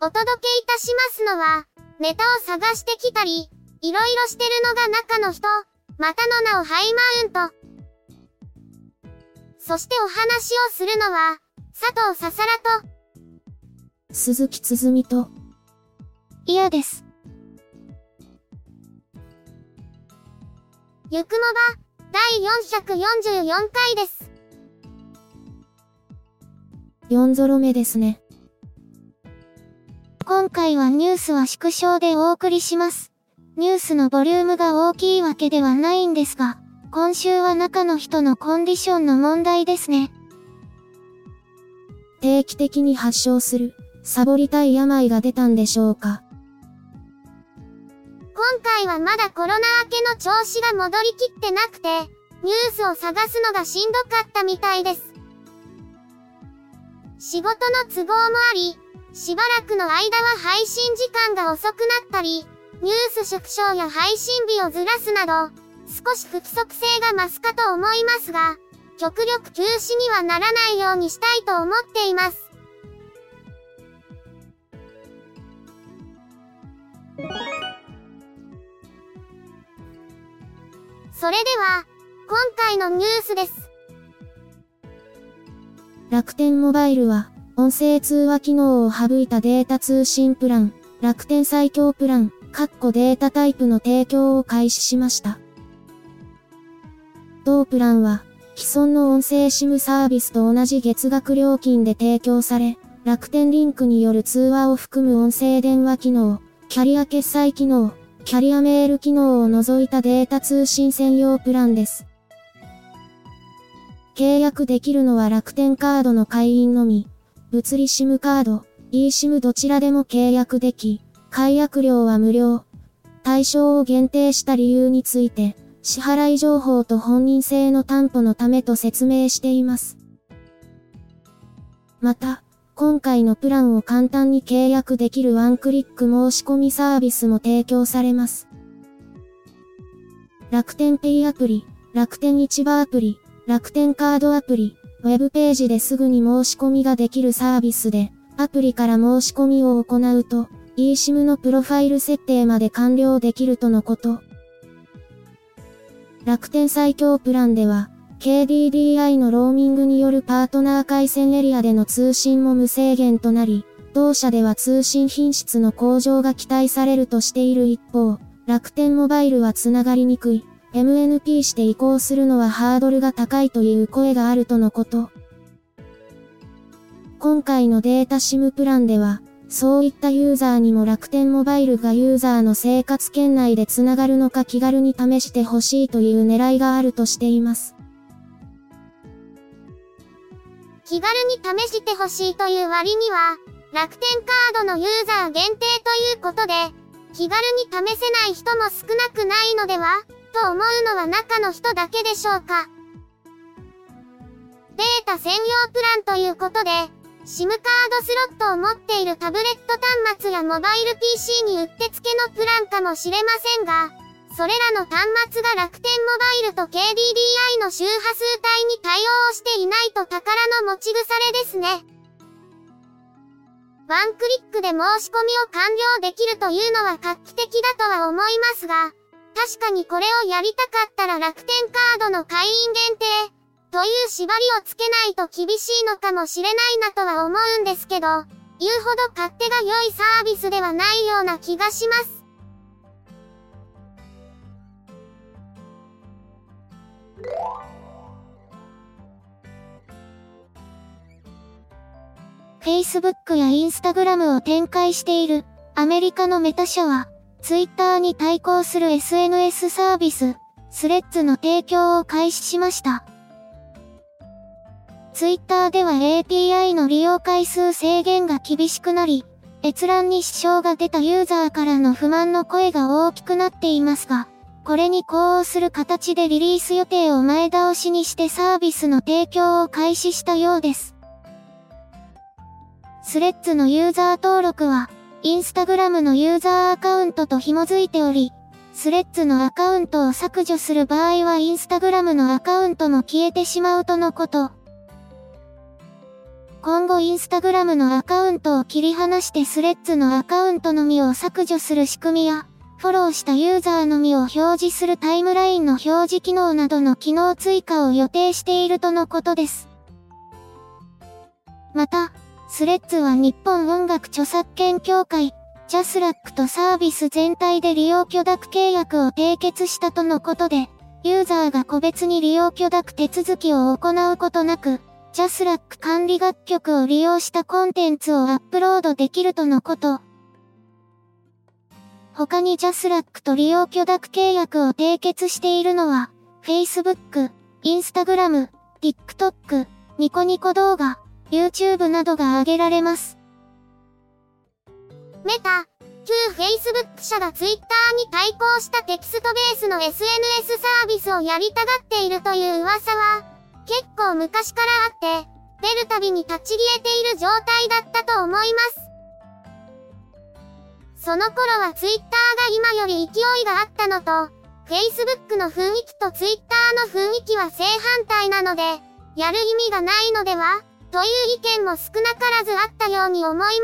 お届けいたしますのは、ネタを探してきたり、いろいろしてるのが中の人、またの名をハイマウント。そしてお話をするのは、佐藤ささらと、鈴木つづみと、いやです。ゆくもば、第444回です。4ゾロ目ですね。今回はニュースは縮小でお送りします。ニュースのボリュームが大きいわけではないんですが、今週は中の人のコンディションの問題ですね。定期的に発症する、サボりたい病が出たんでしょうか。今回はまだコロナ明けの調子が戻りきってなくて、ニュースを探すのがしんどかったみたいです。仕事の都合もあり、しばらくの間は配信時間が遅くなったり、ニュース縮小や配信日をずらすなど、少し不規則性が増すかと思いますが、極力休止にはならないようにしたいと思っています。それでは、今回のニュースです。楽天モバイルは、音声通話機能を省いたデータ通信プラン、楽天最強プラン、データタイプの提供を開始しました。同プランは、既存の音声 SIM サービスと同じ月額料金で提供され、楽天リンクによる通話を含む音声電話機能、キャリア決済機能、キャリアメール機能を除いたデータ通信専用プランです。契約できるのは楽天カードの会員のみ、物理 SIM カード、eSIM どちらでも契約でき、解約料は無料。対象を限定した理由について、支払い情報と本人性の担保のためと説明しています。また、今回のプランを簡単に契約できるワンクリック申し込みサービスも提供されます。楽天ペイアプリ、楽天市場アプリ、楽天カードアプリ、ウェブページですぐに申し込みができるサービスで、アプリから申し込みを行うと、eSIM のプロファイル設定まで完了できるとのこと。楽天最強プランでは、KDDI のローミングによるパートナー回線エリアでの通信も無制限となり、同社では通信品質の向上が期待されるとしている一方、楽天モバイルはつながりにくい。MNP して移行するのはハードルが高いという声があるとのこと。今回のデータ SIM プランでは、そういったユーザーにも楽天モバイルがユーザーの生活圏内でつながるのか気軽に試してほしいという狙いがあるとしています。気軽に試してほしいという割には、楽天カードのユーザー限定ということで、気軽に試せない人も少なくないのでは？と思うのは中の人だけでしょうか。データ専用プランということで、SIM カードスロットを持っているタブレット端末やモバイル PC にうってつけのプランかもしれませんが、それらの端末が楽天モバイルと KDDI の周波数帯に対応していないと宝の持ち腐れですね。ワンクリックで申し込みを完了できるというのは画期的だとは思いますが、確かにこれをやりたかったら楽天カードの会員限定という縛りをつけないと厳しいのかもしれないなとは思うんですけど、言うほど勝手が良いサービスではないような気がします。Facebook や Instagram を展開しているアメリカのメタ社は、Twitter に対抗する SNS サービス、スレッズの提供を開始しました。Twitter では API の利用回数制限が厳しくなり、閲覧に支障が出たユーザーからの不満の声が大きくなっていますが、これに呼応する形でリリース予定を前倒しにしてサービスの提供を開始したようです。スレッズのユーザー登録は、インスタグラムのユーザーアカウントと紐づいており、スレッズのアカウントを削除する場合はインスタグラムのアカウントも消えてしまうとのこと。今後インスタグラムのアカウントを切り離してスレッズのアカウントのみを削除する仕組みや、フォローしたユーザーのみを表示するタイムラインの表示機能などの機能追加を予定しているとのことです。また、スレッズは日本音楽著作権協会、ジャスラックとサービス全体で利用許諾契約を締結したとのことで、ユーザーが個別に利用許諾手続きを行うことなく、ジャスラック管理楽曲を利用したコンテンツをアップロードできるとのこと。他にジャスラックと利用許諾契約を締結しているのは、Facebook、Instagram、TikTok、ニコニコ動画、YouTube などが挙げられます。メタ、旧 Facebook 社が Twitter に対抗したテキストベースの SNS サービスをやりたがっているという噂は、結構昔からあって、出るたびに立ち消えている状態だったと思います。その頃は Twitter が今より勢いがあったのと、Facebook の雰囲気と Twitter の雰囲気は正反対なので、やる意味がないのでは、という意見も少なからずあったように思います。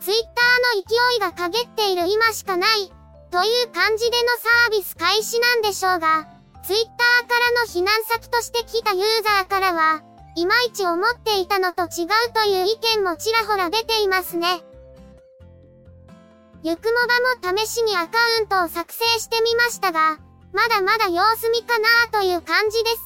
Twitter の勢いが陰っている今しかない、という感じでのサービス開始なんでしょうが、ツイッターからの避難先として来たユーザーからは、いまいち思っていたのと違うという意見もちらほら出ていますね。ゆくもばも試しにアカウントを作成してみましたが、まだまだ様子見かなという感じです。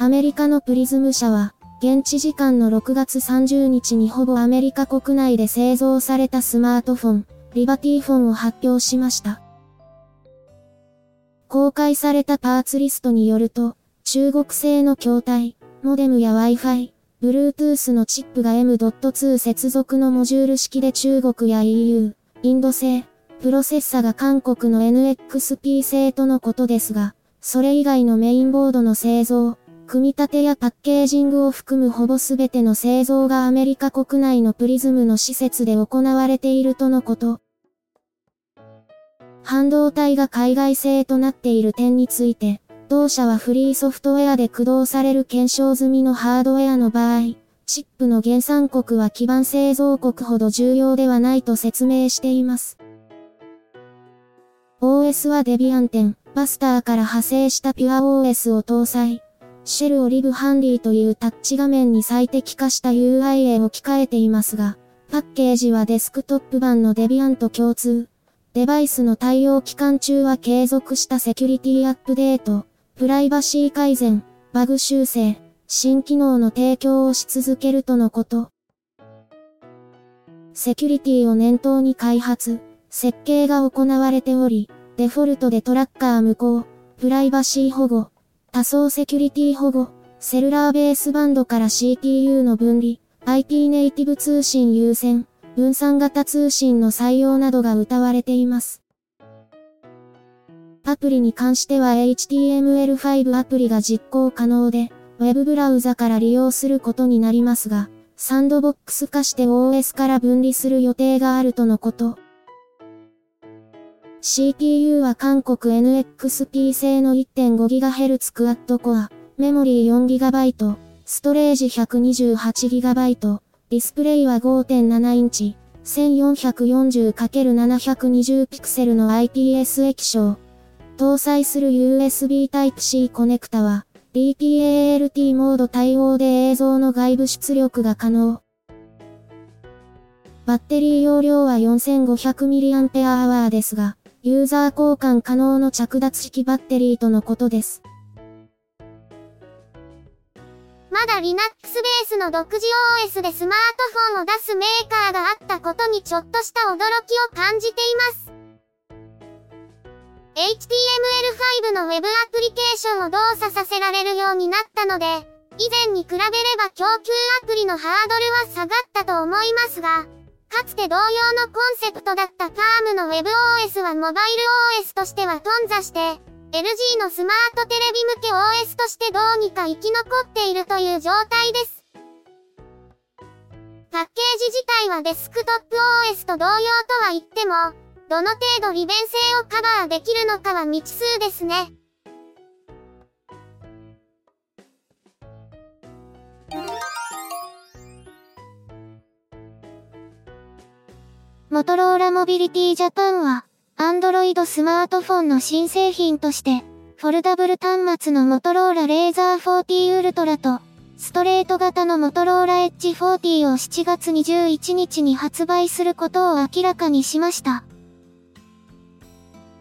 アメリカのプリズム社は、現地時間の6月30日にほぼアメリカ国内で製造されたスマートフォン、リバティフォンを発表しました。公開されたパーツリストによると、中国製の筐体、モデムや Wi-Fi、Bluetooth のチップが M.2 接続のモジュール式で中国や EU、インド製、プロセッサが韓国の NXP 製とのことですが、それ以外のメインボードの製造、組み立てやパッケージングを含むほぼすべての製造がアメリカ国内のプリズムの施設で行われているとのこと。半導体が海外製となっている点について、同社はフリーソフトウェアで駆動される検証済みのハードウェアの場合、チップの原産国は基盤製造国ほど重要ではないと説明しています。OS はデビアン10、バスターから派生した PureOS を搭載。シェルをリブハンディというタッチ画面に最適化した UI へ置き換えていますが、パッケージはデスクトップ版のデビアンと共通。デバイスの対応期間中は継続したセキュリティアップデート、プライバシー改善、バグ修正、新機能の提供をし続けるとのこと。セキュリティを念頭に開発、設計が行われており、デフォルトでトラッカー無効、プライバシー保護、多層セキュリティ保護、セルラーベースバンドから CPU の分離、IP ネイティブ通信優先、分散型通信の採用などが謳われています。アプリに関しては HTML5 アプリが実行可能で、ウェブブラウザから利用することになりますが、サンドボックス化して OS から分離する予定があるとのこと。CPU は韓国 NXP 製の 1.5GHz クアッドコア、メモリー 4GB、ストレージ 128GB、ディスプレイは 5.7 インチ、1440×720 ピクセルの IPS 液晶。搭載する USB Type-C コネクタは、DPALT モード対応で映像の外部出力が可能。バッテリー容量は 4500mAh ですが、ユーザー交換可能の着脱式バッテリーとのことです。まだ Linux ベースの独自 OS でスマートフォンを出すメーカーがあったことにちょっとした驚きを感じています。HTML5 の Web アプリケーションを動作させられるようになったので、以前に比べれば供給アプリのハードルは下がったと思いますが、かつて同様のコンセプトだったPalMの WebOS はモバイル OS としては頓挫して、LG のスマートテレビ向け OS としてどうにか生き残っているという状態です。パッケージ自体はデスクトップ OS と同様とは言っても、どの程度利便性をカバーできるのかは未知数ですね。モトローラモビリティジャパンは、Android スマートフォンの新製品として、フォルダブル端末のモトローラレーザー40ウルトラと、ストレート型のモトローラエッジ40を7月21日に発売することを明らかにしました。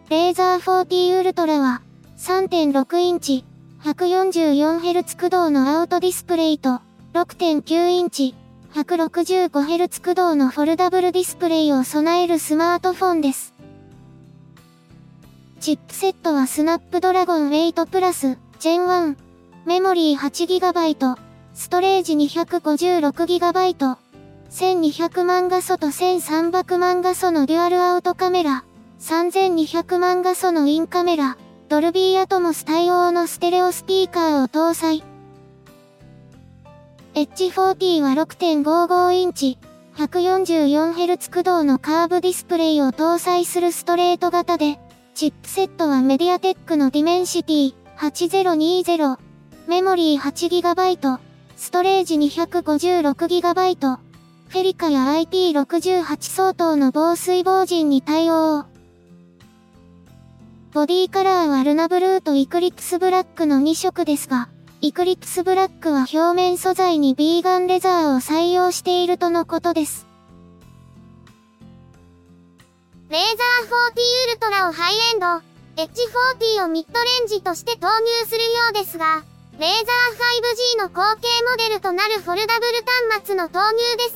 レーザー40ウルトラは、3.6 インチ、144Hz 駆動のアウトディスプレイと、6.9 インチ、165Hz 駆動のフォルダブルディスプレイを備えるスマートフォンです。チップセットはSnapdragon 8 Plus Gen 1、メモリー 8GB、ストレージ 256GB、1200万画素と1300万画素のデュアルアウトカメラ、3200万画素のインカメラ、ドルビーアトモス対応のステレオスピーカーを搭載。H40 は 6.55 インチ、144Hz 駆動のカーブディスプレイを搭載するストレート型で、チップセットはメディアテックのディメンシティ8020、メモリー 8GB、ストレージ 256GB、フェリカや IP68 相当の防水防塵に対応。ボディカラーはルナブルーとイクリプスブラックの2色ですが、イクリプスブラックは表面素材にビーガンレザーを採用しているとのことです。レーザー40ウルトラをハイエンド、H40 をミッドレンジとして投入するようですが、レーザー 5G の後継モデルとなるフォルダブル端末の投入です。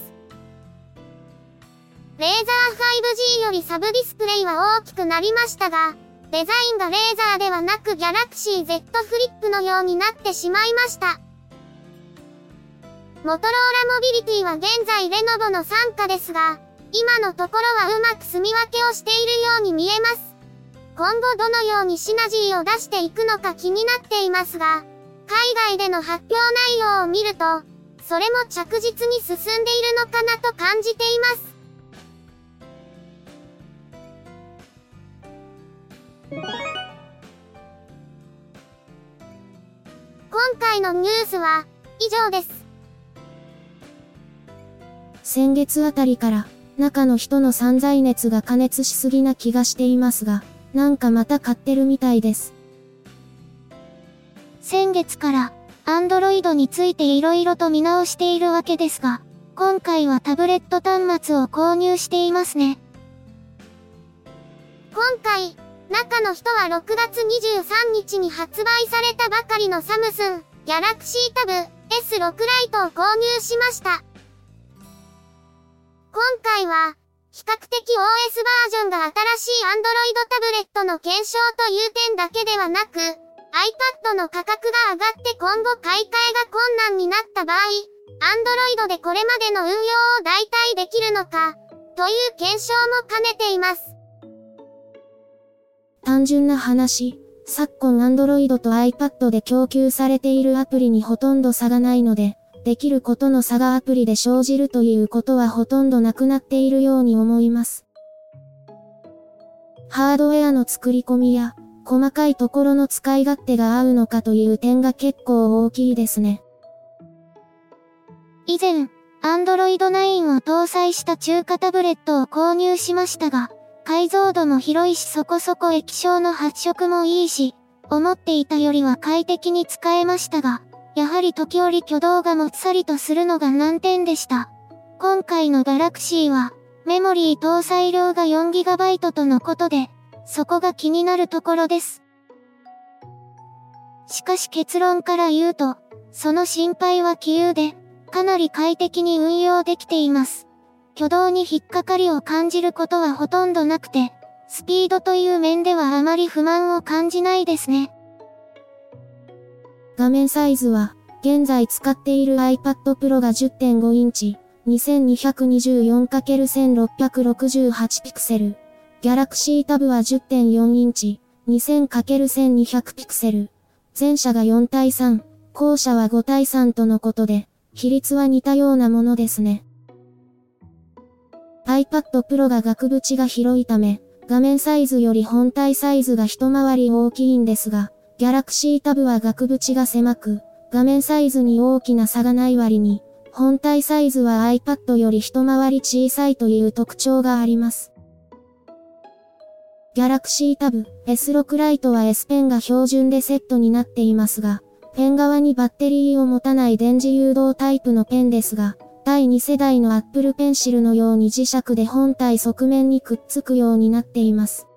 レーザー 5G よりサブディスプレイは大きくなりましたが、デザインがレーザーではなく Galaxy Z フリップのようになってしまいました。モトローラモビリティは現在レノボの傘下ですが、今のところはうまく住み分けをしているように見えます。今後どのようにシナジーを出していくのか気になっていますが、海外での発表内容を見ると、それも着実に進んでいるのかなと感じています。今回のニュースは以上です。先月あたりから、中の人の散財熱が加熱しすぎな気がしていますが、なんかまた買ってるみたいです。先月から、Android について色々と見直しているわけですが、今回はタブレット端末を購入していますね。今回、中の人は6月23日に発売されたばかりの Samsung Galaxy Tab S6 Lite を購入しました。今回は、比較的 OS バージョンが新しい Android タブレットの検証という点だけではなく、iPad の価格が上がって今後買い替えが困難になった場合、Android でこれまでの運用を代替できるのか、という検証も兼ねています。単純な話、昨今 Android と iPad で供給されているアプリにほとんど差がないので、できることの差がアプリで生じるということはほとんどなくなっているように思います。ハードウェアの作り込みや、細かいところの使い勝手が合うのかという点が結構大きいですね。以前、Android 9を搭載した中華タブレットを購入しましたが、解像度も広いしそこそこ液晶の発色もいいし、思っていたよりは快適に使えましたが、やはり時折挙動がもっさりとするのが難点でした。今回の Galaxy は、メモリー搭載量が 4GB とのことで、そこが気になるところです。しかし結論から言うと、その心配は杞憂で、かなり快適に運用できています。挙動に引っかかりを感じることはほとんどなくて、スピードという面ではあまり不満を感じないですね。画面サイズは、現在使っている iPad Pro が 10.5 インチ、2224×1668 ピクセル。Galaxy Tab は 10.4 インチ、2000×1200 ピクセル。前者が4対3、後者は5対3とのことで、比率は似たようなものですね。iPad Pro が額縁が広いため、画面サイズより本体サイズが一回り大きいんですが、Galaxy Tab は額縁が狭く、画面サイズに大きな差がない割に、本体サイズは iPad より一回り小さいという特徴があります。Galaxy Tab S6 Lite は S ペンが標準でセットになっていますが、ペン側にバッテリーを持たない電磁誘導タイプのペンですが、第2世代の Apple Pencil のように磁石で本体側面にくっつくようになっています。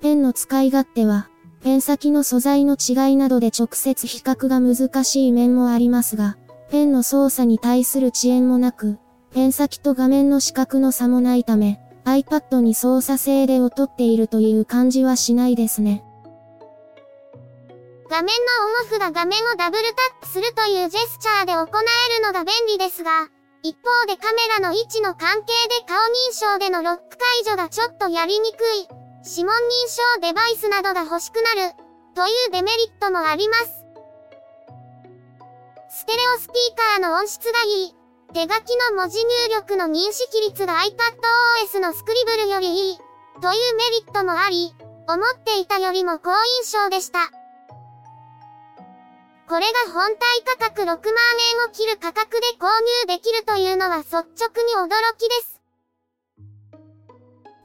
ペンの使い勝手は、ペン先の素材の違いなどで直接比較が難しい面もありますが、ペンの操作に対する遅延もなく、ペン先と画面の視覚の差もないため、iPad に操作性で劣っているという感じはしないですね。画面のオンオフが画面をダブルタッチするというジェスチャーで行えるのが便利ですが、一方でカメラの位置の関係で顔認証でのロック解除がちょっとやりにくい。指紋認証デバイスなどが欲しくなる、というデメリットもあります。ステレオスピーカーの音質がいい。手書きの文字入力の認識率が iPadOS のスクリブルよりいい、というメリットもあり、思っていたよりも好印象でした。これが本体価格6万円を切る価格で購入できるというのは率直に驚きです。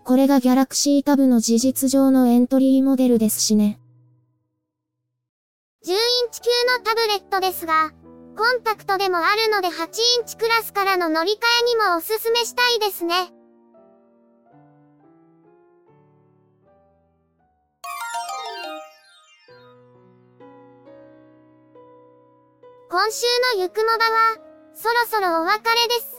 これが Galaxy Tab の事実上のエントリーモデルですしね。10インチ級のタブレットですが、コンパクトでもあるので8インチクラスからの乗り換えにもおすすめしたいですね。今週のゆくもばは、そろそろお別れです。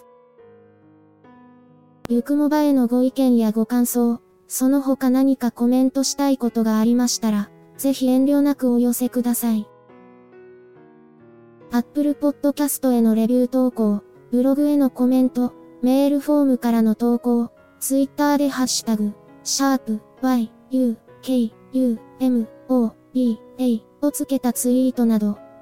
ゆくもばへのご意見やご感想、その他何かコメントしたいことがありましたら、ぜひ遠慮なくお寄せください。Apple Podcast へのレビュー投稿、ブログへのコメント、メールフォームからの投稿、Twitter でハッシュタグ、#yukumoba をつけたツイートなど、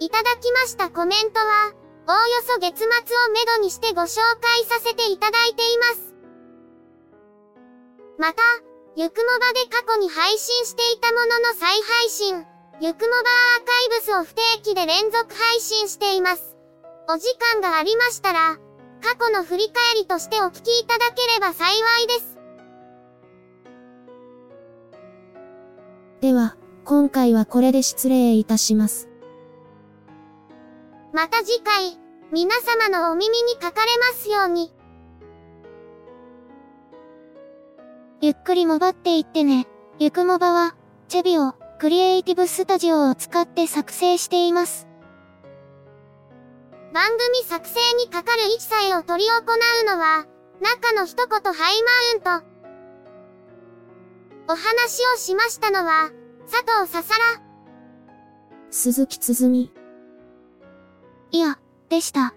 いただきましたコメントは、おおよそ月末をめどにしてご紹介させていただいています。また、ゆくもばで過去に配信していたものの再配信、ゆくもばアーカイブスを不定期で連続配信しています。お時間がありましたら、過去の振り返りとしてお聞きいただければ幸いです。では、今回はこれで失礼いたします。また次回、皆様のお耳にかかれますように。ゆっくりもばっていってね。ゆくもばは、チェビオ、クリエイティブスタジオを使って作成しています。番組作成にかかる一切を取り行うのは、中の一言ハイマウント。お話をしましたのは、佐藤ささら、鈴木つづみ。いや、でした。